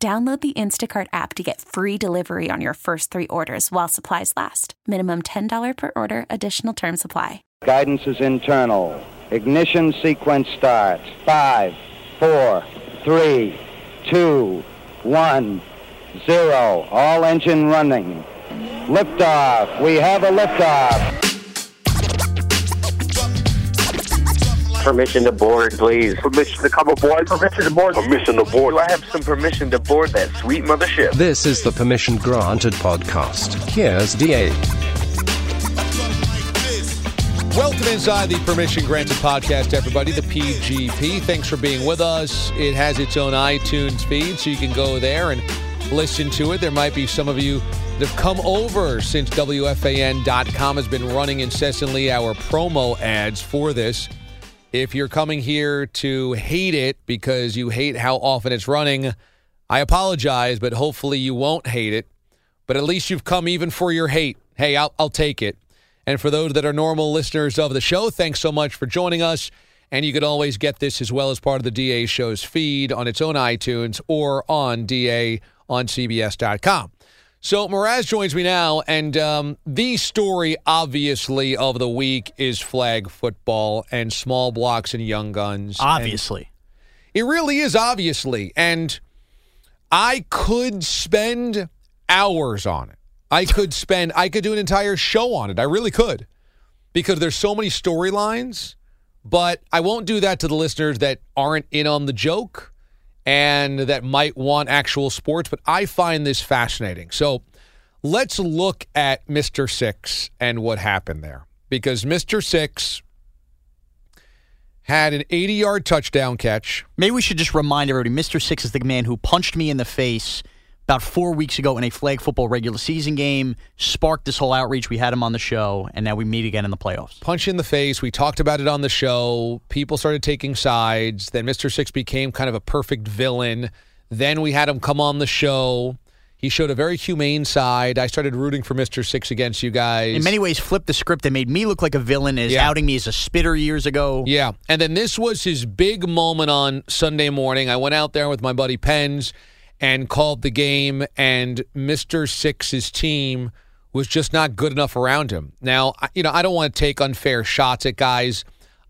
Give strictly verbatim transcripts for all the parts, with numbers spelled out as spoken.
Download the Instacart app to get free delivery on your first three orders while supplies last. Minimum ten dollars per order. Additional terms apply. Guidance is internal. Ignition sequence starts. Five, four, three, two, one, zero. All engine running. Liftoff. We have a liftoff. Permission to board, please. Permission to come aboard. Permission to board. Permission to board. Do I have some permission to board that sweet mothership? This is the Permission Granted podcast. Here's D A. Welcome inside the Permission Granted podcast, everybody, the P G P. Thanks for being with us. It has its own iTunes feed, so you can go there and listen to it. There might be some of you that have come over since W F A N dot com has been running incessantly our promo ads for this. If you're coming here to hate it because you hate how often it's running, I apologize, but hopefully you won't hate it. But at least you've come even for your hate. Hey, I'll, I'll take it. And for those that are normal listeners of the show, thanks so much for joining us. And you can always get this as well as part of the D A Show's feed on its own iTunes or on D A on C B S dot com. So Moraz joins me now, and um, the story, obviously, of the week is flag football and Small Blocks and Young Guns. Obviously. And it really is obviously. And I could spend hours on it. I could spend, I could do an entire show on it. I really could, because there's so many storylines, but I won't do that to the listeners that aren't in on the joke and that might want actual sports, but I find this fascinating. So let's look at Mister Six and what happened there, because Mister Six had an eighty-yard touchdown catch. Maybe we should just remind everybody, Mister Six is the man who punched me in the face about four weeks ago in a flag football regular season game, sparked this whole outreach. We had him on the show, and now we meet again in the playoffs. Punch in the face. We talked about it on the show. People started taking sides. Then Mister Six became kind of a perfect villain. Then we had him come on the show. He showed a very humane side. I started rooting for Mister Six against you guys. In many ways, flipped the script and made me look like a villain, is yeah. outing me as a spitter years ago. Yeah, and then this was his big moment on Sunday morning. I went out there with my buddy Pens and called the game, and Mister Six's team was just not good enough around him. Now, you know, I don't want to take unfair shots at guys.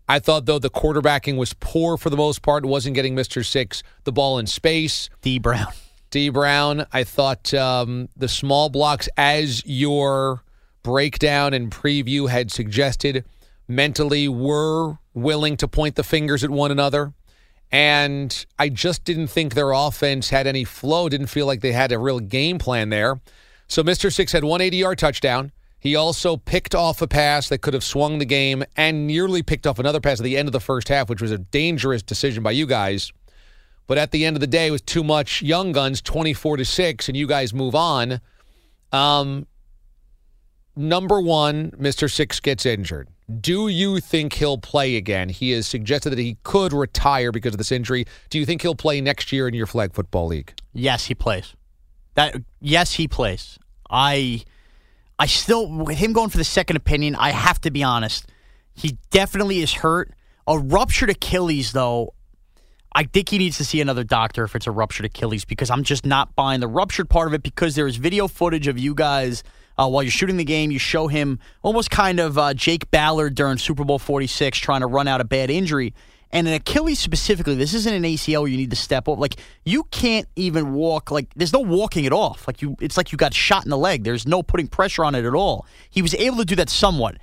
I thought, though, the quarterbacking was poor for the most part. It wasn't getting Mister Six the ball in space. D. Brown. D. Brown. I thought um, the Small Blocks, as your breakdown and preview had suggested, mentally were willing to point the fingers at one another. And I just didn't think their offense had any flow, didn't feel like they had a real game plan there. So Mister Six had one eighty-yard touchdown. He also picked off a pass that could have swung the game and nearly picked off another pass at the end of the first half, which was a dangerous decision by you guys. But at the end of the day, it was too much. Young Guns, twenty-four to six, and you guys move on. Um, number one, Mister Six gets injured. Do you think he'll play again? He has suggested that he could retire because of this injury. Do you think he'll play next year in your flag football league? Yes, he plays. That yes, he plays. I I still, with him going for the second opinion, I have to be honest. He definitely is hurt. A ruptured Achilles, though, I think he needs to see another doctor if it's a ruptured Achilles, because I'm just not buying the ruptured part of it, because there is video footage of you guys uh, while you're shooting the game. You show him almost kind of uh, Jake Ballard during Super Bowl forty-six trying to run out a bad injury. And an Achilles specifically, this isn't an A C L where you need to step up. Like, you can't even walk. Like, there's no walking it off. Like, you, it's like you got shot in the leg. There's no putting pressure on it at all. He was able to do that somewhat.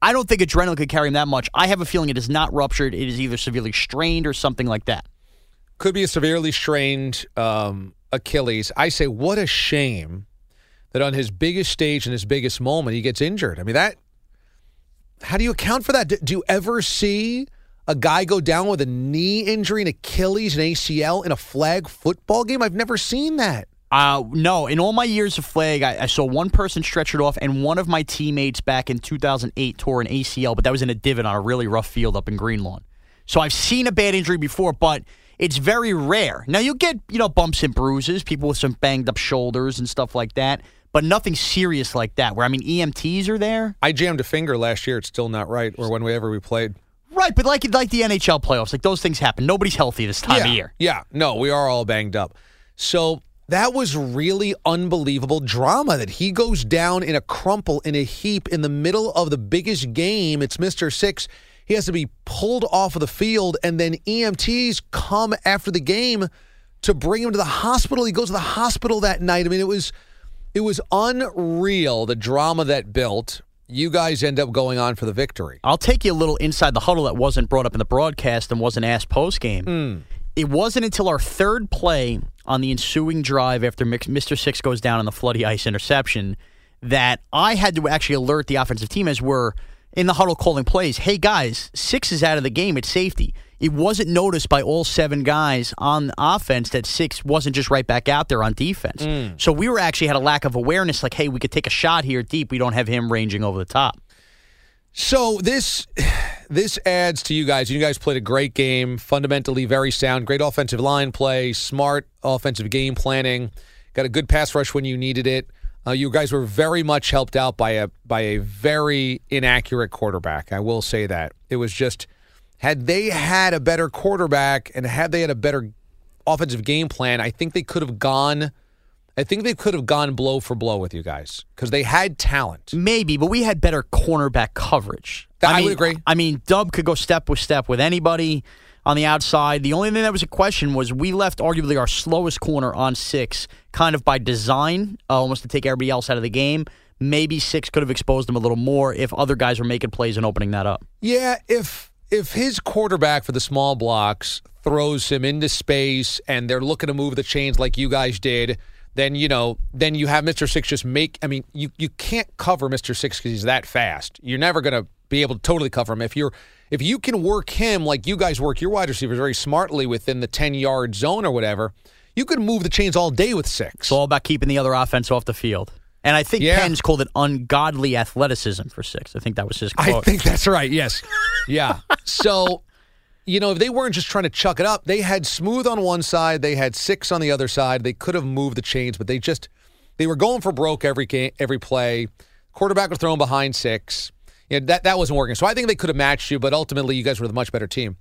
I don't think adrenaline could carry him that much. I have a feeling it is not ruptured. It is either severely strained or something like that. Could be a severely strained um, Achilles. I say, what a shame that on his biggest stage and his biggest moment, he gets injured. I mean, that, how do you account for that? Do, do you ever see a guy go down with a knee injury, an Achilles, an A C L in a flag football game? I've never seen that. Uh, no, in all my years of flag, I, I saw one person stretch it off, and one of my teammates back in two thousand eight tore an A C L, but that was in a divot on a really rough field up in Green Lawn. So I've seen a bad injury before, but it's very rare. Now, you get, you know, bumps and bruises, people with some banged-up shoulders and stuff like that, but nothing serious like that, where, I mean, E M Ts are there. I jammed a finger last year. It's still not right, or whenever we played. Right, but like like the N H L playoffs, like those things happen. Nobody's healthy this time yeah, of year. Yeah, no, we are all banged up. So that was really unbelievable drama that he goes down in a crumple, in a heap, in the middle of the biggest game. It's Mister Six. He has to be pulled off of the field, and then E M Ts come after the game to bring him to the hospital. He goes to the hospital that night. I mean, it was it was unreal, the drama that built. You guys end up going on for the victory. I'll take you a little inside the huddle that wasn't brought up in the broadcast and wasn't asked post-game. Mm. It wasn't until our third play on the ensuing drive after Mister Six goes down on the Floody Ice interception that I had to actually alert the offensive team as we're in the huddle calling plays. Hey, guys, Six is out of the game at safety. It wasn't noticed by all seven guys on offense that Six wasn't just right back out there on defense. Mm. So we were actually had a lack of awareness, like, hey, we could take a shot here deep. We don't have him ranging over the top. So this this adds to you guys. You guys played a great game, fundamentally very sound, great offensive line play, smart offensive game planning, got a good pass rush when you needed it. Uh, you guys were very much helped out by a by a very inaccurate quarterback. I will say that. It was just, had they had a better quarterback and had they had a better offensive game plan, I think they could have gone I think they could have gone blow for blow with you guys because they had talent. Maybe, but we had better cornerback coverage. I, I mean, would agree. I mean, Dub could go step with step with anybody on the outside. The only thing that was a question was we left arguably our slowest corner on Six kind of by design, uh, almost to take everybody else out of the game. Maybe Six could have exposed him a little more if other guys were making plays and opening that up. Yeah, if if his quarterback for the small blocks throws him into space and they're looking to move the chains like you guys did, then, you know, then you have Mister Six just make, I mean, you, you can't cover Mister Six because he's that fast. You're never going to be able to totally cover him. If you're, if you can work him like you guys work your wide receivers very smartly within the ten-yard zone or whatever, you could move the chains all day with Six. It's all about keeping the other offense off the field. And I think yeah. Penn's called it ungodly athleticism for Six. I think that was his quote. I think that's right, yes. Yeah. So, you know, if they weren't just trying to chuck it up, they had Smooth on one side, they had Six on the other side. They could have moved the chains, but they just, they were going for broke every game, every play. Quarterback was thrown behind Six. You know, that, that wasn't working. So I think they could have matched you, but ultimately you guys were the much better team.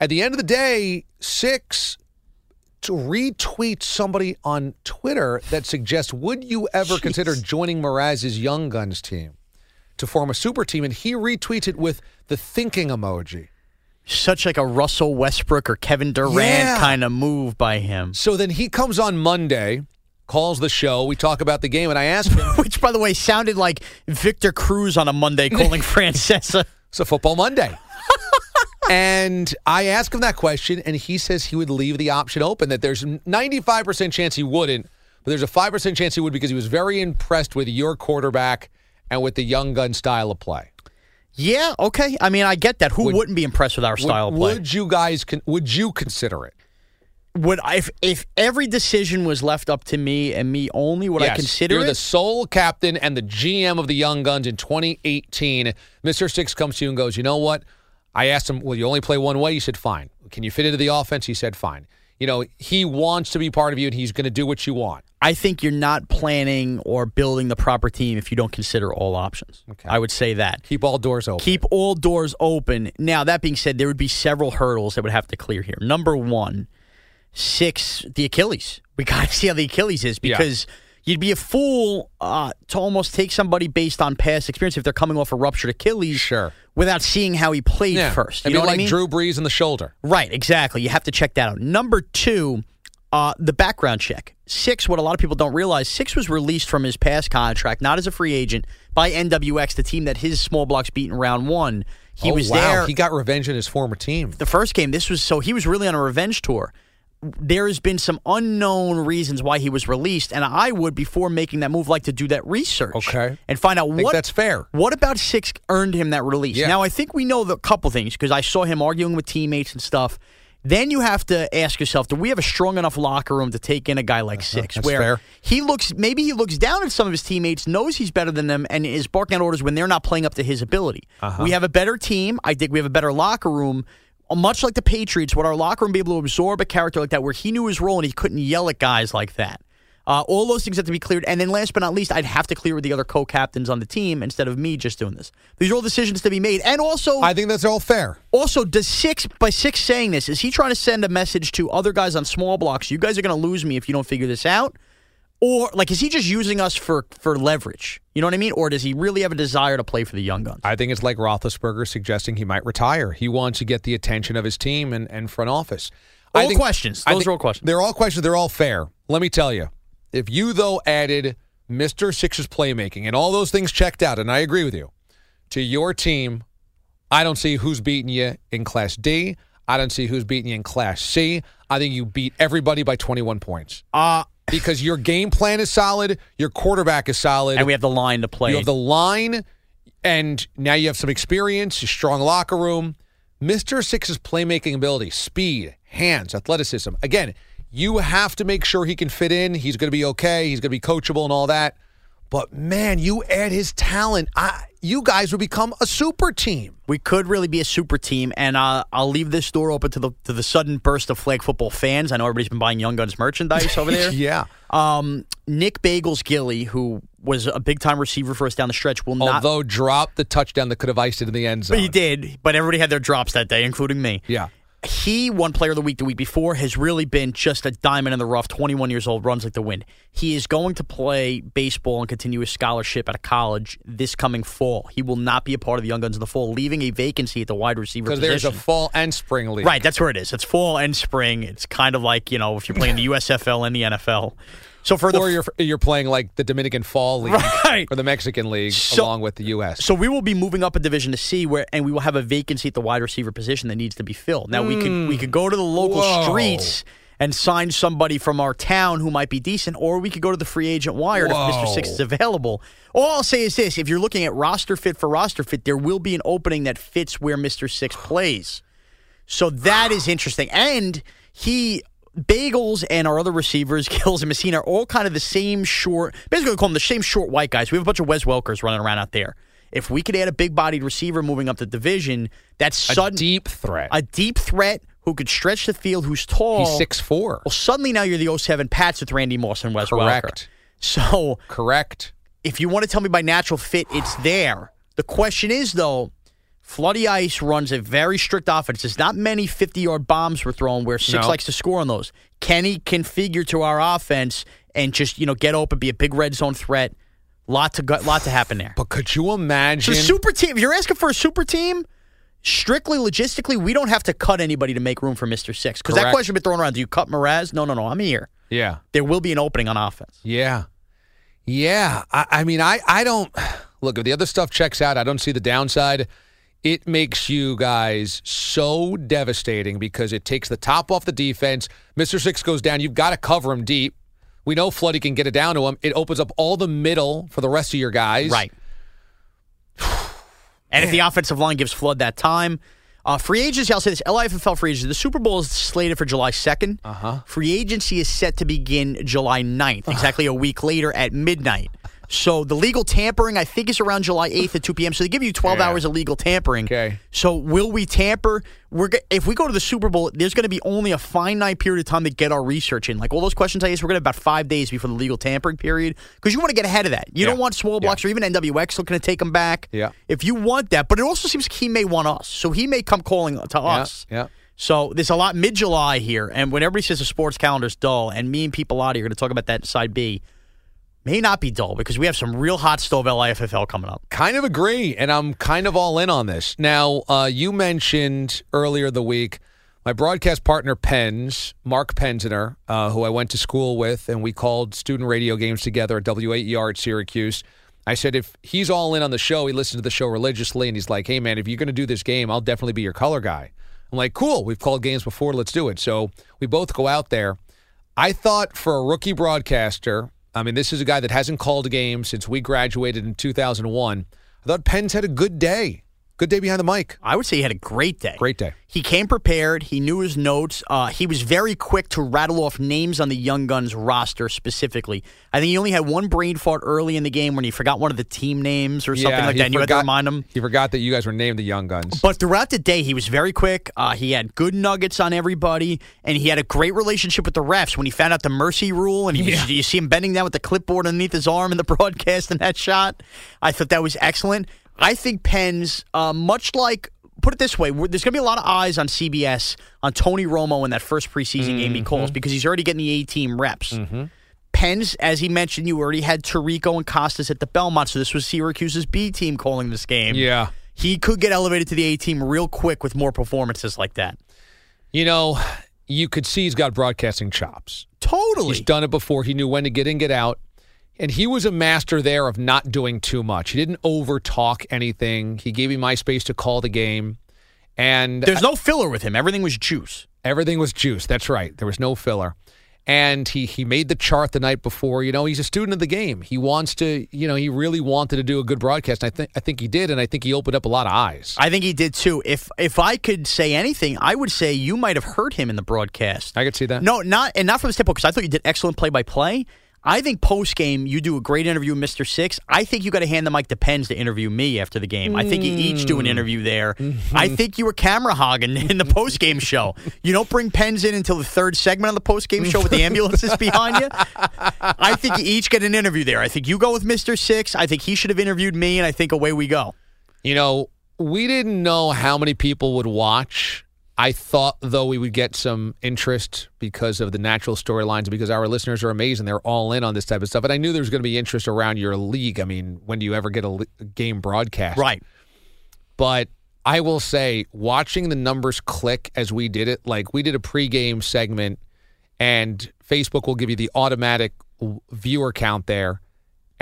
At the end of the day, Six to retweet somebody on Twitter that suggests, would you ever Jeez. consider joining Moraz's Young Guns team to form a super team? And he retweets it with the thinking emoji. Such like a Russell Westbrook or Kevin Durant yeah. kind of move by him. So then he comes on Monday, calls the show, we talk about the game, and I asked him. Which, by the way, sounded like Victor Cruz on a Monday calling Francesa. It's a football Monday. And I asked him that question, and he says he would leave the option open, that there's ninety-five percent chance he wouldn't, but there's a five percent chance he would because he was very impressed with your quarterback and with the Young Gun style of play. Yeah, okay. I mean, I get that. Who would, wouldn't be impressed with our style would, of play? Would you guys, con- would you consider it? Would I, if, if every decision was left up to me and me only, would yes, I consider you're it? You're the sole captain and the G M of the Young Guns in twenty eighteen. Mister Six comes to you and goes, you know what? I asked him, will you only play one way? He said, fine. Can you fit into the offense? He said, fine. You know, he wants to be part of you, and he's going to do what you want. I think you're not planning or building the proper team if you don't consider all options. Okay. I would say that. Keep all doors open. Keep all doors open. Now, that being said, there would be several hurdles that would have to clear here. Number one, Six, the Achilles. We got to see how the Achilles is because yeah. you'd be a fool uh, to almost take somebody based on past experience if they're coming off a ruptured Achilles. Sure. Without seeing how he played yeah. first. You know what like I mean? Drew Brees in the shoulder. Right, exactly. You have to check that out. Number two, uh, the background check. Six, what a lot of people don't realize, Six was released from his past contract, not as a free agent, by N W X, the team that his small blocks beat in round one. He oh, was wow. there. He got revenge on his former team. The first game, this was so he was really on a revenge tour. There has been some unknown reasons why he was released, and I would, before making that move, like to do that research okay. and find out I what think that's fair. What about Six earned him that release? Yeah. Now, I think we know the couple things because I saw him arguing with teammates and stuff, Then you have to ask yourself, do we have a strong enough locker room to take in a guy like Six? That's where fair. He looks, maybe he looks down at some of his teammates, knows he's better than them, and is barking out orders when they're not playing up to his ability. Uh-huh. We have a better team. I think we have a better locker room. Much like the Patriots, would our locker room be able to absorb a character like that where he knew his role and he couldn't yell at guys like that? Uh, all those things have to be cleared. And then last but not least, I'd have to clear with the other co-captains on the team instead of me just doing this. These are all decisions to be made. And also... I think that's all fair. Also, does Six, by Six saying this, is he trying to send a message to other guys on small blocks? You guys are going to lose me if you don't figure this out? Or, like, is he just using us for, for leverage? You know what I mean? Or does he really have a desire to play for the Young Guns? I think it's like Roethlisberger suggesting he might retire. He wants to get the attention of his team and, and front office. All I think, questions. Those I think, are all questions. They're all questions. They're all fair. Let me tell you. If you, though, added Mister Six's playmaking and all those things checked out, and I agree with you, to your team, I don't see who's beating you in Class D. I don't see who's beating you in Class C. I think you beat everybody by twenty-one points. Uh, because your game plan is solid, your quarterback is solid. And we have the line to play. You have the line, and now you have some experience, a strong locker room. Mister Six's playmaking ability, speed, hands, athleticism. Again, you have to make sure he can fit in. He's going to be okay. He's going to be coachable and all that. But, man, you add his talent. I, you guys would become a super team. We could really be a super team, and uh, I'll leave this door open to the to the sudden burst of flag football fans. I know everybody's been buying Young Guns merchandise over there. Yeah. Um, Nick Bagels-Gilly, who was a big-time receiver for us down the stretch, will not... Although dropped the touchdown that could have iced it in the end zone. But he did, but everybody had their drops that day, including me. Yeah. He, one player of the week the week before, has really been just a diamond in the rough, twenty-one years old, runs like the wind. He is going to play baseball and continue his scholarship at a college this coming fall. He will not be a part of the Young Guns in the fall, leaving a vacancy at the wide receiver position. Because there's a fall and spring league. Right, that's where it is. It's fall and spring. It's kind of like, you know, if you're playing the U S F L and the N F L. So for the or you're, you're playing like the Dominican Fall League right. or the Mexican League so, along with the U S. So we will be moving up a division to C, where and we will have a vacancy at the wide receiver position that needs to be filled. Now, mm. we could we could go to the local Whoa. streets and sign somebody from our town who might be decent, or we could go to the free agent wire if Mister Six is available. All I'll say is this. If you're looking at roster fit for roster fit, there will be an opening that fits where Mister Six plays. So that is interesting. And he... Bagels and our other receivers, Gills and Messina, are all kind of the same short, basically we call them the same short white guys. We have a bunch of Wes Welkers running around out there. If we could add a big-bodied receiver moving up the division, that's sudden, a deep threat. A deep threat who could stretch the field, who's tall. He's six foot four. Well, suddenly now you're the oh seven Pats with Randy Moss and Wes Correct. Welker. So, Correct. If you want to tell me by natural fit, it's there. The question is, though, Floody Ice runs a very strict offense. There's not many fifty-yard bombs were thrown where Six no. likes to score on those. Can he configure to our offense and just, you know, get open, be a big red zone threat? Lot to go, lot to happen there. But could you imagine? So super team. If you're asking for a super team, strictly logistically, we don't have to cut anybody to make room for Mister Six. Because that question has been thrown around. Do you cut Moraz? No, no, no. I'm here. Yeah. There will be an opening on offense. Yeah. Yeah. I, I mean, I, I don't. Look, if the other stuff checks out, I don't see the downside. It makes you guys so devastating because it takes the top off the defense. Mister Six goes down. You've got to cover him deep. We know Floody can get it down to him. It opens up all the middle for the rest of your guys. Right. And if the offensive line gives Flood that time. Uh, free agency, I'll say this, L I F F L free agency. The Super Bowl is slated for July second. Uh-huh. Free agency is set to begin July ninth, exactly a week later at midnight. So the legal tampering, I think, is around July eighth at two p.m. So they give you twelve yeah. hours of legal tampering. Okay. So will we tamper? We're go- If we go to the Super Bowl, there's going to be only a finite period of time to get our research in. Like all those questions I asked, we're going to have about five days before the legal tampering period because you want to get ahead of that. You yeah. don't want Small Blocks yeah. or even N W X looking to take them back. Yeah. If you want that. But it also seems like he may want us. So he may come calling to yeah. us. Yeah. So there's a lot mid-July here. And when everybody says the sports calendar's dull, and me and Pete Bellotti are going to talk about that in Side B, may not be dull because we have some real hot stove L I F F L coming up. Kind of agree, and I'm kind of all in on this. Now, uh, you mentioned earlier the week my broadcast partner, Pens, Mark Penziner, uh, who I went to school with, and we called student radio games together at W A E R at Syracuse. I said, if he's all in on the show, he listens to the show religiously, and he's like, hey, man, if you're going to do this game, I'll definitely be your color guy. I'm like, cool, we've called games before, let's do it. So we both go out there. I thought for a rookie broadcaster, I mean, this is a guy that hasn't called a game since we graduated in two thousand one. I thought Penn's had a good day. Good day behind the mic. I would say he had a great day. Great day. He came prepared. He knew his notes. Uh, he was very quick to rattle off names on the Young Guns roster specifically. I think he only had one brain fart early in the game when he forgot one of the team names or yeah, something like that. And forgot, you had to remind him. He forgot that you guys were named the Young Guns. But throughout the day, he was very quick. Uh, he had good nuggets on everybody. And he had a great relationship with the refs when he found out the mercy rule. And he was, yeah. you see him bending down with the clipboard underneath his arm in the broadcast in that shot. I thought that was excellent. I think Penn's, uh, much like... Put it this way, there's going to be a lot of eyes on C B S, on Tony Romo in that first preseason mm-hmm. game he calls because he's already getting the A-team reps. Mm-hmm. Penn's, as he mentioned, you already had Tirico and Costas at the Belmont, so this was Syracuse's B-team calling this game. Yeah. He could get elevated to the A-team real quick with more performances like that. You know, you could see he's got broadcasting chops. Totally. He's done it before. He knew when to get in, get out. And he was a master there of not doing too much. He didn't over-talk anything. He gave me my space to call the game. And there's no filler with him. Everything was juice. Everything was juice. That's right. There was no filler. And he, he made the chart the night before. You know, he's a student of the game. He wants to, you know, he really wanted to do a good broadcast. And I think I think he did, and I think he opened up a lot of eyes. I think he did, too. If if I could say anything, I would say you might have heard him in the broadcast. I could see that. No, not and not from the standpoint, because I thought you did excellent play-by-play. I think post-game, you do a great interview with Mister Six. I think you got to hand the mic to Penn's to interview me after the game. I think you each do an interview there. Mm-hmm. I think you were camera hogging in the post-game show. You don't bring Penn's in until the third segment on the post-game show with the ambulances behind you. I think you each get an interview there. I think you go with Mister Six. I think he should have interviewed me, and I think away we go. You know, we didn't know how many people would watch. I thought, though, we would get some interest because of the natural storylines, because our listeners are amazing. They're all in on this type of stuff. And I knew there was going to be interest around your league. I mean, when do you ever get a game broadcast? Right. But I will say, watching the numbers click as we did it, like we did a pregame segment, and Facebook will give you the automatic viewer count there.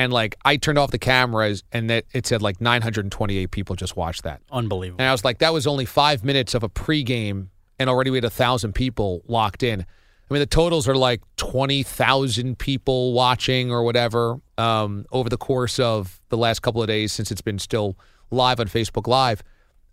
And, like, I turned off the cameras, and that it said, like, nine hundred twenty-eight people just watched that. Unbelievable. And I was like, that was only five minutes of a pregame, and already we had one thousand people locked in. I mean, the totals are, like, twenty thousand people watching or whatever um, over the course of the last couple of days since it's been still live on Facebook Live.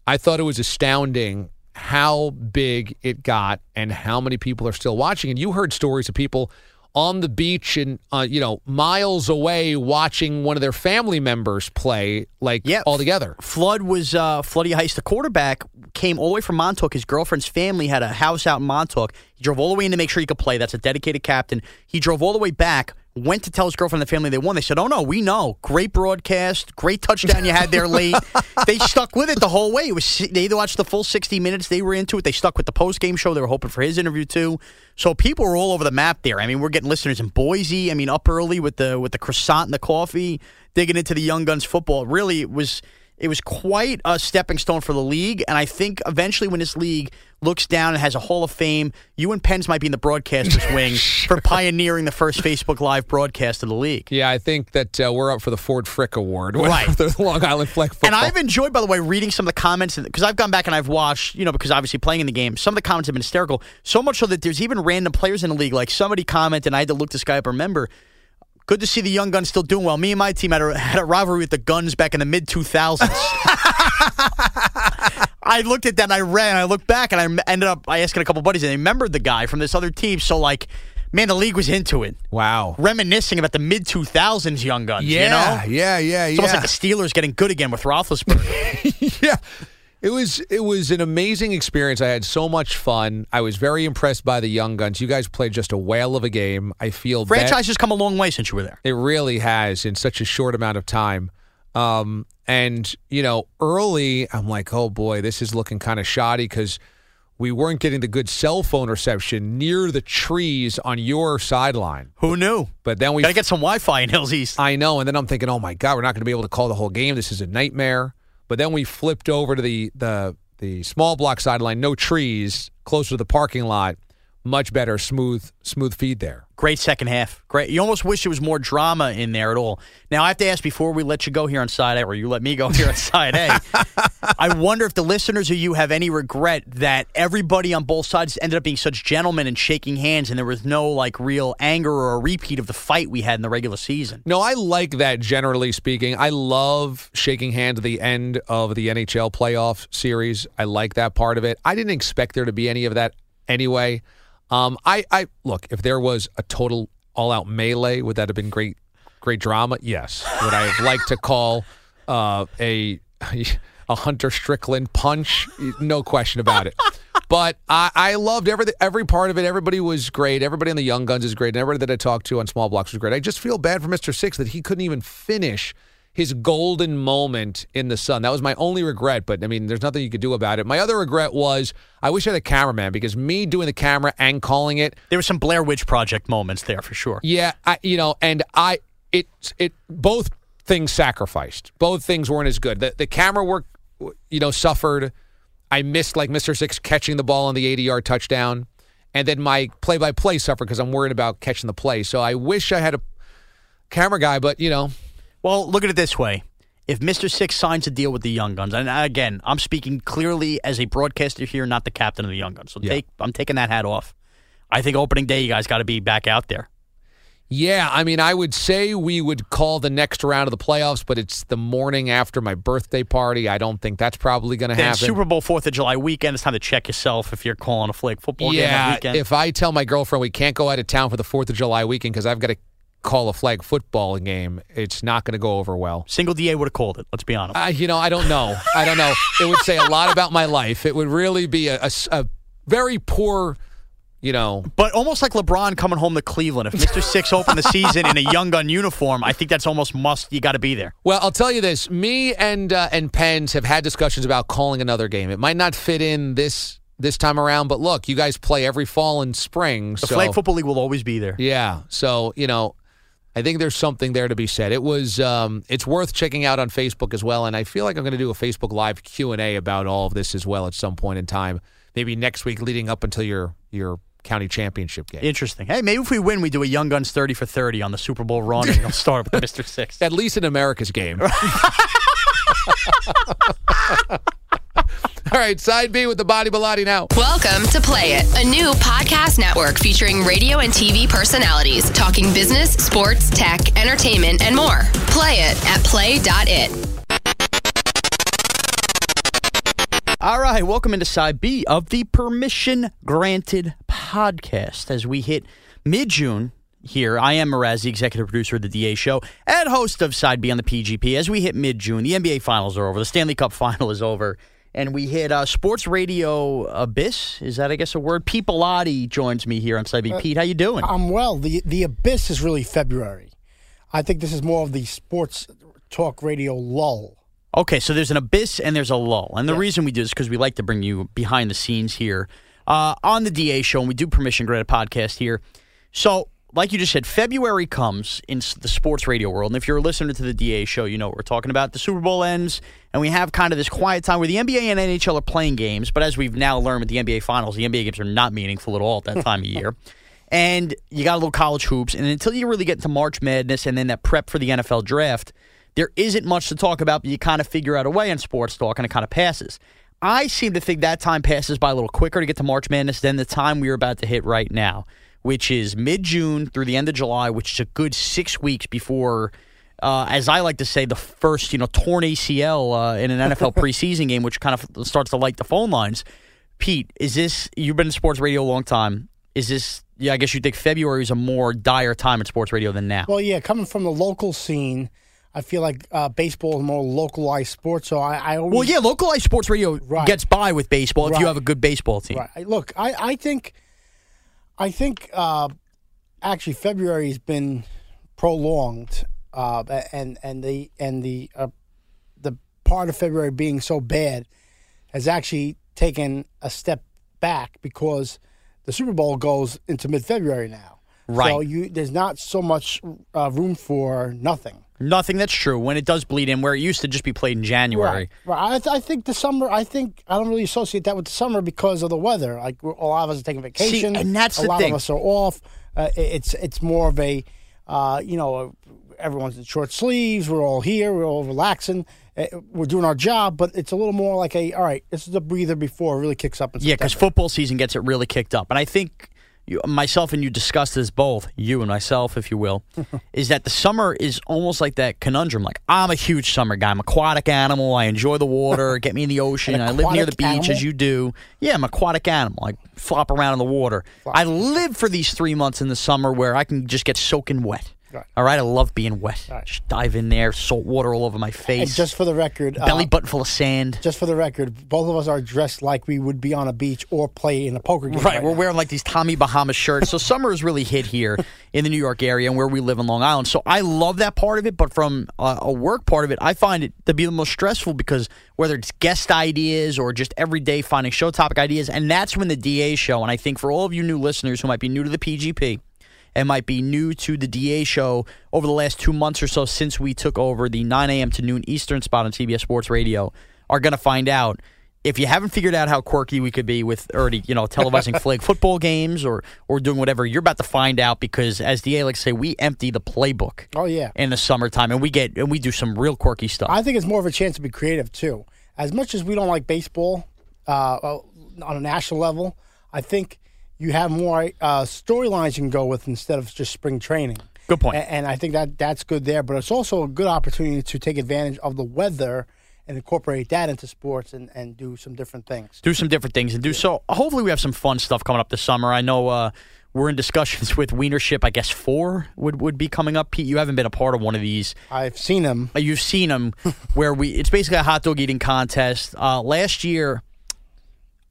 I thought it was astounding how big it got and how many people are still watching. And you heard stories of people on the beach and, uh, you know, miles away watching one of their family members play, like, yeah, all together. Flood was, uh, Floody Heist, the quarterback, came all the way from Montauk. His girlfriend's family had a house out in Montauk. He drove all the way in to make sure he could play. That's a dedicated captain. He drove all the way back, went to tell his girlfriend and the family they won. They said, oh, no, we know. Great broadcast. Great touchdown you had there late. They stuck with it the whole way. It was, they either watched the full sixty minutes. They were into it. They stuck with the post-game show. They were hoping for his interview, too. So people were all over the map there. I mean, we're getting listeners in Boise. I mean, up early with the with the croissant and the coffee, digging into the Young Guns football. Really, it was it was quite a stepping stone for the league. And I think eventually when this league looks down and has a Hall of Fame, you and Penn's might be in the broadcaster's wing for pioneering the first Facebook Live broadcast of the league. Yeah, I think that uh, we're up for the Ford Frick Award. Right. The Long Island Fleck football. And I've enjoyed, by the way, reading some of the comments, because I've gone back and I've watched, you know, because obviously playing in the game, some of the comments have been hysterical, so much so that there's even random players in the league. Like somebody commented, and I had to look this guy up, remember, good to see the Young Guns still doing well. Me and my team had a, had a rivalry with the Guns back in the mid two thousands. I looked at that and I read and I looked back and I ended up, I asked a couple buddies and they remembered the guy from this other team. So, like, man, the league was into it. Wow. Reminiscing about the mid two thousands Young Guns, yeah, you know? Yeah, yeah, yeah. It's almost like the Steelers getting good again with Roethlisberger. Yeah. It was, it was an amazing experience. I had so much fun. I was very impressed by the Young Guns. You guys played just a whale of a game. I feel franchise has come a long way since you were there. It really has in such a short amount of time. Um, and, you know, early, I'm like, oh, boy, this is looking kind of shoddy because we weren't getting the good cell phone reception near the trees on your sideline. Who knew? But then we got to get some Wi-Fi in Hills East. I know. And then I'm thinking, oh, my God, we're not going to be able to call the whole game. This is a nightmare. But then we flipped over to the, the the small block sideline, no trees, closer to the parking lot. Much better, smooth smooth feed there. Great second half. Great. You almost wish there was more drama in there at all. Now, I have to ask before we let you go here on side A, or you let me go here on side A, I wonder if the listeners or you have any regret that everybody on both sides ended up being such gentlemen and shaking hands and there was no like real anger or a repeat of the fight we had in the regular season. No, I like that, generally speaking. I love shaking hands at the end of the N H L playoff series. I like that part of it. I didn't expect there to be any of that anyway. Um, I, I look, if there was a total all-out melee, would that have been great great drama? Yes. Would I have liked to call uh, a a Hunter Strickland punch? No question about it. But I, I loved every, every part of it. Everybody was great. Everybody in the Young Guns is great. And everybody that I talked to on Small Blocks was great. I just feel bad for Mister Six that he couldn't even finish his golden moment in the sun. That was my only regret, but, I mean, there's nothing you could do about it. My other regret was I wish I had a cameraman, because me doing the camera and calling it... There were some Blair Witch Project moments there, for sure. Yeah, I, you know, and I, it, it, both things sacrificed. Both things weren't as good. The, the camera work, you know, suffered. I missed, like, Mister Six catching the ball on the eighty-yard touchdown, and then my play-by-play suffered because I'm worried about catching the play. So I wish I had a camera guy, but, you know... Well, look at it this way. If Mister Six signs a deal with the Young Guns, and again, I'm speaking clearly as a broadcaster here, not the captain of the Young Guns. So yeah. take, I'm taking that hat off. I think opening day, you guys got to be back out there. Yeah, I mean, I would say we would call the next round of the playoffs, but it's the morning after my birthday party. I don't think that's probably going to happen. Super Bowl fourth of July weekend, it's time to check yourself if you're calling a flag football yeah, game on the weekend. If I tell my girlfriend we can't go out of town for the fourth of July weekend because I've got to call a flag football game, it's not going to go over well. Single D A would have called it, let's be honest. Uh, you know, I don't know. I don't know. It would say a lot about my life. It would really be a, a, a very poor, you know. But almost like LeBron coming home to Cleveland. If Mister Six opened the season in a Young Gun uniform, I think that's almost must. You got to be there. Well, I'll tell you this. Me and uh, and Pens have had discussions about calling another game. It might not fit in this This time around, but look, you guys play every fall and spring. The so. Flag Football League will always be there. Yeah, so, you know, I think there's something there to be said. It was, um, it's worth checking out on Facebook as well, and I feel like I'm going to do a Facebook Live Q and A about all of this as well at some point in time, maybe next week leading up until your your county championship game. Interesting. Hey, maybe if we win, we do a Young Guns thirty for thirty on the Super Bowl run, and we'll start with Mister Six. At least in America's game. All right, side B with the Body Bellotti now. Welcome to Play It, a new podcast network featuring radio and T V personalities talking business, sports, tech, entertainment, and more. Play it at play dot it. All right, welcome into side B of the Permission Granted podcast. As we hit mid-June here, I am Moraz, the executive producer of the D A Show and host of side B on the P G P. As we hit mid-June, the N B A Finals are over, the Stanley Cup Final is over, and we hit uh, sports radio abyss. Is that, I guess, a word? Pete Bellotti joins me here on Side B. Uh, Pete, how you doing? I'm well. The the abyss is really February. I think this is more of the sports talk radio lull. Okay, so there's an abyss and there's a lull. And the yeah. reason we do this is because we like to bring you behind the scenes here uh, on the D A Show, and we do Permission Granted podcast here. So, like you just said, February comes in the sports radio world. And if you're a listener to the D A Show, you know what we're talking about. The Super Bowl ends, and we have kind of this quiet time where the N B A and N H L are playing games. But as we've now learned with the N B A Finals, the N B A games are not meaningful at all at that time of year. And you got a little college hoops. And until you really get into March Madness and then that prep for the N F L draft, there isn't much to talk about, but you kind of figure out a way in sports talk, and it kind of passes. I seem to think that time passes by a little quicker to get to March Madness than the time we are about to hit right now, which is mid-June through the end of July, which is a good six weeks before, uh, as I like to say, the first, you know, torn A C L uh, in an N F L preseason game, which kind of starts to light the phone lines. Pete, is this, you've been in sports radio a long time. Is this, yeah, I guess you think February is a more dire time in sports radio than now? Well, yeah, coming from the local scene, I feel like uh, baseball is more localized sports, so I, I always... Well, yeah, localized sports radio right. gets by with baseball right. if you have a good baseball team. Right. Look, I, I think... I think uh, actually February has been prolonged, uh, and and the and the uh, the part of February being so bad has actually taken a step back because the Super Bowl goes into mid-February now. Right. So you, there's not so much uh, room for nothing. Nothing. That's true. When it does bleed in, where it used to just be played in January. Right. right. I, th- I think the summer. I think I don't really associate that with the summer because of the weather. Like we're, a lot of us are taking vacation. See, and that's a the lot thing. Of us are off. Uh, it's it's more of a, uh, you know, everyone's in short sleeves. We're all here. We're all relaxing. We're doing our job, but it's a little more like a, all right, this is a breather before it really kicks up. In yeah, because football season gets it really kicked up. And I think you, myself and you discussed this both, you and myself, if you will, is that the summer is almost like that conundrum. Like, I'm a huge summer guy. I'm an aquatic animal. I enjoy the water. Get me in the ocean. I live near the beach, animal? As you do. Yeah, I'm an aquatic animal. I flop around in the water. Flop. I live for these three months in the summer where I can just get soaking wet. Right. All right, I love being wet. Right. Just dive in there, salt water all over my face. And just for the record, belly uh, button full of sand. Just for the record, both of us are dressed like we would be on a beach or play in a poker game. Right, right we're now. wearing like these Tommy Bahama shirts. So summer is really hit here in the New York area and where we live in Long Island. So I love that part of it, but from uh, a work part of it, I find it to be the most stressful because whether it's guest ideas or just every day finding show topic ideas, and that's when the D A show, and I think for all of you new listeners who might be new to the P G P, and might be new to the D A show over the last two months or so since we took over the nine a.m. to noon Eastern spot on C B S Sports Radio, are going to find out. If you haven't figured out how quirky we could be with already, you know, televising flag football games or or doing whatever, you're about to find out because, as D A likes to say, we empty the playbook. Oh yeah, in the summertime, and we get and we do some real quirky stuff. I think it's more of a chance to be creative too. As much as we don't like baseball uh, on a national level, I think you have more uh, storylines you can go with instead of just spring training. Good point. And, and I think that that's good there, but it's also a good opportunity to take advantage of the weather and incorporate that into sports and, and do some different things. Do some different things and do so. Hopefully we have some fun stuff coming up this summer. I know uh, we're in discussions with Wienership. I guess four would, would be coming up. Pete, you haven't been a part of one of these. I've seen them. You've seen them where we it's basically a hot dog eating contest. Uh, last year...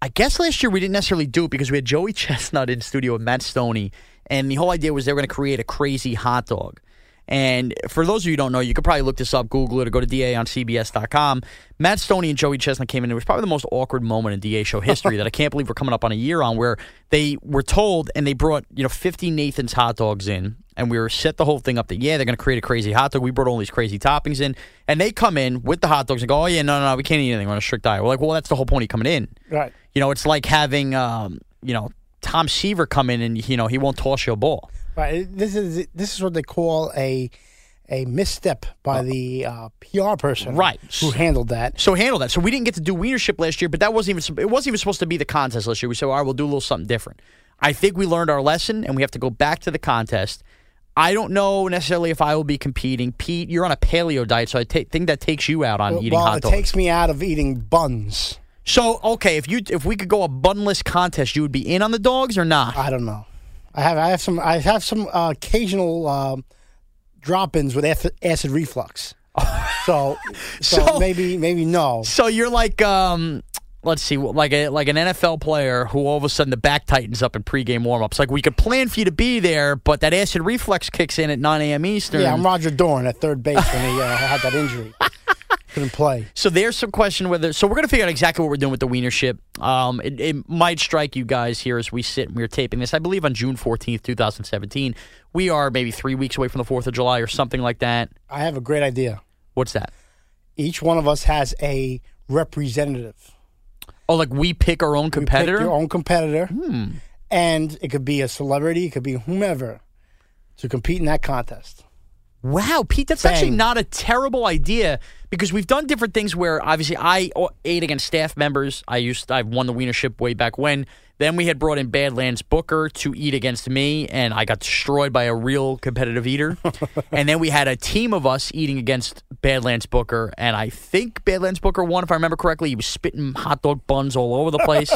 I guess last year we didn't necessarily do it because we had Joey Chestnut in studio with Matt Stoney, and the whole idea was they were going to create a crazy hot dog. And for those of you who don't know, you could probably look this up, Google it, or go to D A on C B S dot com. Matt Stoney and Joey Chestnut came in. It was probably the most awkward moment in D A show history that I can't believe we're coming up on a year on, where they were told, and they brought you know fifty Nathan's hot dogs in, and we were set the whole thing up that, yeah, they're going to create a crazy hot dog. We brought all these crazy toppings in, and they come in with the hot dogs and go, oh, yeah, no, no, no, we can't eat anything. We're on a strict diet. We're like, well, that's the whole point of coming in. Right. You know, it's like having, um, you know, Tom Seaver come in and, you know, he won't toss you a ball. Right. This is this is what they call a a misstep by the uh, P R person, right, who handled that. So handled that. So we didn't get to do Wienership last year, but that wasn't even it wasn't even supposed to be the contest last year. We said, all right, we'll do a little something different. I think we learned our lesson, and we have to go back to the contest. I don't know necessarily if I will be competing. Pete, you're on a paleo diet, so I t- think that takes you out on well, eating well, hot dogs. Well, it takes me out of eating buns. So, okay, if you if we could go a bunless contest, you would be in on the dogs or not? I don't know. I have I have some I have some uh, occasional uh, drop-ins with acid, acid reflux. so, so so maybe maybe no. So you're like um let's see, like a like an N F L player who all of a sudden the back tightens up in pregame warm-ups. Like, we could plan for you to be there, but that acid reflux kicks in at nine a.m. Eastern. Yeah, I'm Roger Dorn at third base when he uh, had that injury. Couldn't play. So there's some question whether... So we're going to figure out exactly what we're doing with the Wienership. Um, it, it might strike you guys here as we sit and we're taping this, I believe, on June fourteenth, twenty seventeen. We are maybe three weeks away from the fourth of July or something like that. I have a great idea. What's that? Each one of us has a representative. Oh, like we pick our own competitor? We pick your own competitor. Hmm. And it could be a celebrity, it could be whomever, to compete in that contest. Wow, Pete, that's Bang. actually not a terrible idea, because we've done different things where, obviously, I ate against staff members. I used I've won the Wienership way back when. Then we had brought in Badlands Booker to eat against me, and I got destroyed by a real competitive eater. And then we had a team of us eating against Badlands Booker, and I think Badlands Booker won, if I remember correctly. He was spitting hot dog buns all over the place.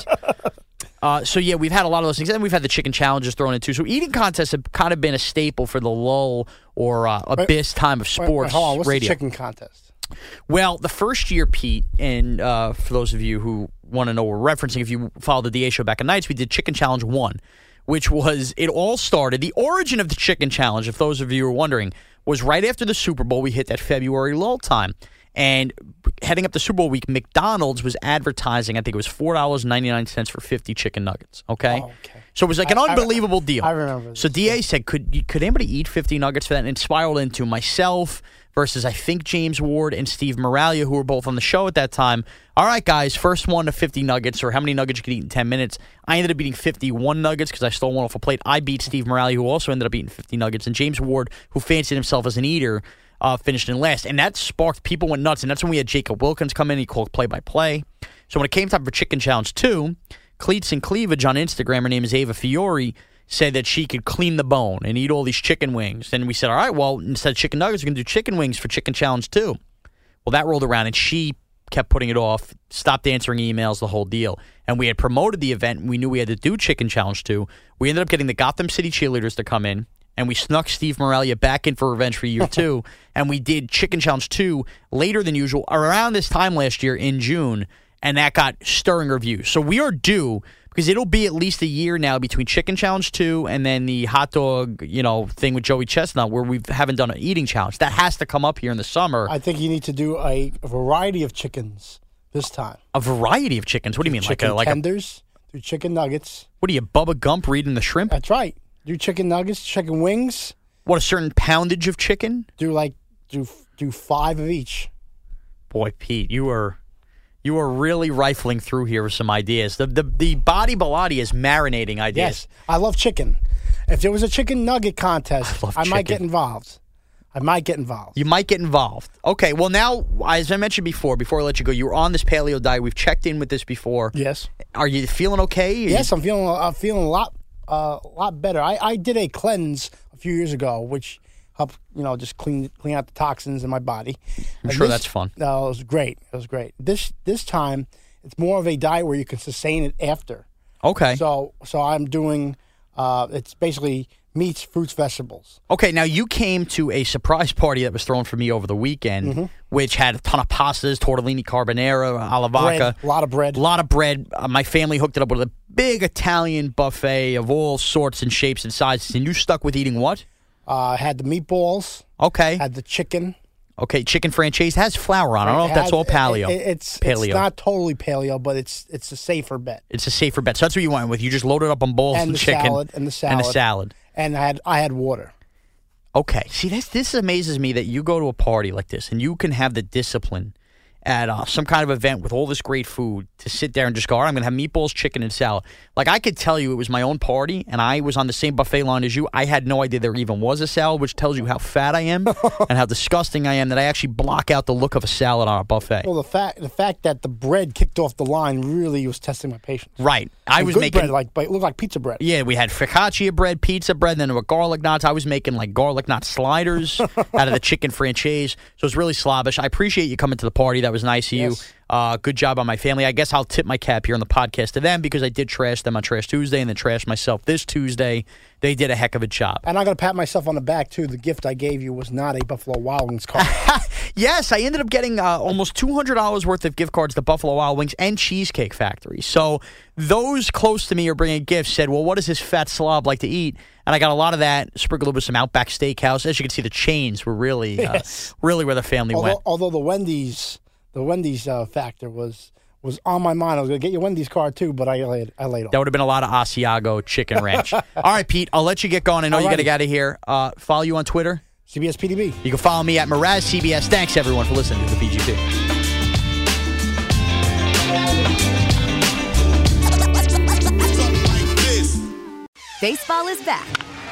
uh, so, yeah, we've had a lot of those things, and we've had the chicken challenges thrown in, too. So eating contests have kind of been a staple for the lull or uh, abyss wait, time of sports wait, wait, hold on. What's radio. The chicken contest? Well, the first year, Pete, and uh, for those of you who want to know what we're referencing, if you followed the D A show back in nights, we did Chicken Challenge one, which was, it all started, the origin of the Chicken Challenge, if those of you are wondering, was right after the Super Bowl. We hit that February lull time, and heading up the Super Bowl week, McDonald's was advertising, I think it was four dollars and ninety-nine cents for fifty chicken nuggets, okay? Oh, okay. So it was like an I, unbelievable I, deal. I remember this. So D A said, could could anybody eat fifty nuggets for that? And it spiraled into myself versus, I think, James Ward and Steve Moralia, who were both on the show at that time. All right, guys, first one to fifty nuggets, or how many nuggets you could eat in ten minutes. I ended up eating fifty-one nuggets because I stole one off a plate. I beat Steve Moralia, who also ended up eating fifty nuggets. And James Ward, who fancied himself as an eater, Uh, finished in last, and that sparked, people went nuts, and that's when we had Jacob Wilkins come in. He called play-by-play. So when it came time for Chicken Challenge two, Cleats and Cleavage on Instagram, her name is Ava Fiore, said that she could clean the bone and eat all these chicken wings. And we said, all right, well, instead of chicken nuggets, we're going to do chicken wings for Chicken Challenge two. Well, that rolled around, and she kept putting it off, stopped answering emails, the whole deal. And we had promoted the event. We knew we had to do Chicken Challenge two. We ended up getting the Gotham City Cheerleaders to come in, and we snuck Steve Moralia back in for revenge for year two, and we did Chicken Challenge two later than usual, around this time last year in June, and that got stirring reviews. So we are due, because it'll be at least a year now between Chicken Challenge two and then the hot dog, you know, thing with Joey Chestnut, where we haven't done an eating challenge. That has to come up here in the summer. I think you need to do a variety of chickens this time. A variety of chickens? What do you mean? Chicken like a, like tenders, a, chicken nuggets. What are you, Bubba Gump reading the shrimp? That's right. Do chicken nuggets, chicken wings. What, a certain poundage of chicken? Do like do do five of each. Boy, Pete, you are you are really rifling through here with some ideas. The the the Body Bellotti is marinating ideas. Yes, I love chicken. If there was a chicken nugget contest, I, I might get involved. I might get involved. You might get involved. Okay, well now, as I mentioned before, before I let you go, you were on this paleo diet. We've checked in with this before. Yes. Are you feeling okay? Yes, I'm feeling. I'm feeling a lot. Uh, a lot better. I, I did a cleanse a few years ago, which helped, you know, just clean clean out the toxins in my body. I'm and sure this, that's fun. No, uh, it was great. It was great. This this time, it's more of a diet where you can sustain it after. Okay. So so I'm doing, uh, it's basically meats, fruits, vegetables. Okay, now you came to a surprise party that was thrown for me over the weekend, mm-hmm. which had a ton of pastas, tortellini carbonara, alla vodka. A lot of bread. A lot of bread. Uh, my family hooked it up with a big Italian buffet of all sorts and shapes and sizes, and you stuck with eating what? I uh, had the meatballs. Okay. Had the chicken. Okay, chicken franchise has flour on it. I don't know if that's all paleo. It, it, it's, paleo. It's not totally paleo, but it's it's a safer bet. It's a safer bet. So that's what you went with. You just loaded up on bowls and, and chicken. Salad, and the salad. And the salad. And I had I had water. Okay. See, this, this amazes me that you go to a party like this and you can have the discipline at uh, some kind of event with all this great food to sit there and just go, all right, I'm going to have meatballs, chicken, and salad. Like, I could tell you it was my own party, and I was on the same buffet line as you. I had no idea there even was a salad, which tells you how fat I am and how disgusting I am that I actually block out the look of a salad on a buffet. Well, the fact the fact that the bread kicked off the line really was testing my patience. Right. I and was good making bread, like, it looked like pizza bread. Yeah, we had focaccia bread, pizza bread, then there were garlic knots. I was making, like, garlic knot sliders out of the chicken franchise. So it was really slobbish. I appreciate you coming to the party. That was nice of yes. you. Uh, good job on my family. I guess I'll tip my cap here on the podcast to them because I did trash them on Trash Tuesday and then trash myself this Tuesday. They did a heck of a job. And I got to pat myself on the back, too. The gift I gave you was not a Buffalo Wild Wings card. Yes, I ended up getting uh, almost two hundred dollars worth of gift cards to Buffalo Wild Wings and Cheesecake Factory. So those close to me who are bringing gifts said, well, what does this fat slob like to eat? And I got a lot of that, sprinkled with some Outback Steakhouse. As you can see, the chains were really, uh, yes. really where the family although, went. Although the Wendy's... The Wendy's uh, factor was was on my mind. I was going to get your Wendy's card, too, but I laid I laid off. That would have been a lot of Asiago chicken ranch. All right, Pete, I'll let you get going. I know Alrighty. You got to get out of here. Uh, follow you on Twitter. C B S P D B. You can follow me at Moraz C B S. Thanks, everyone, for listening to the P G P. Baseball is back,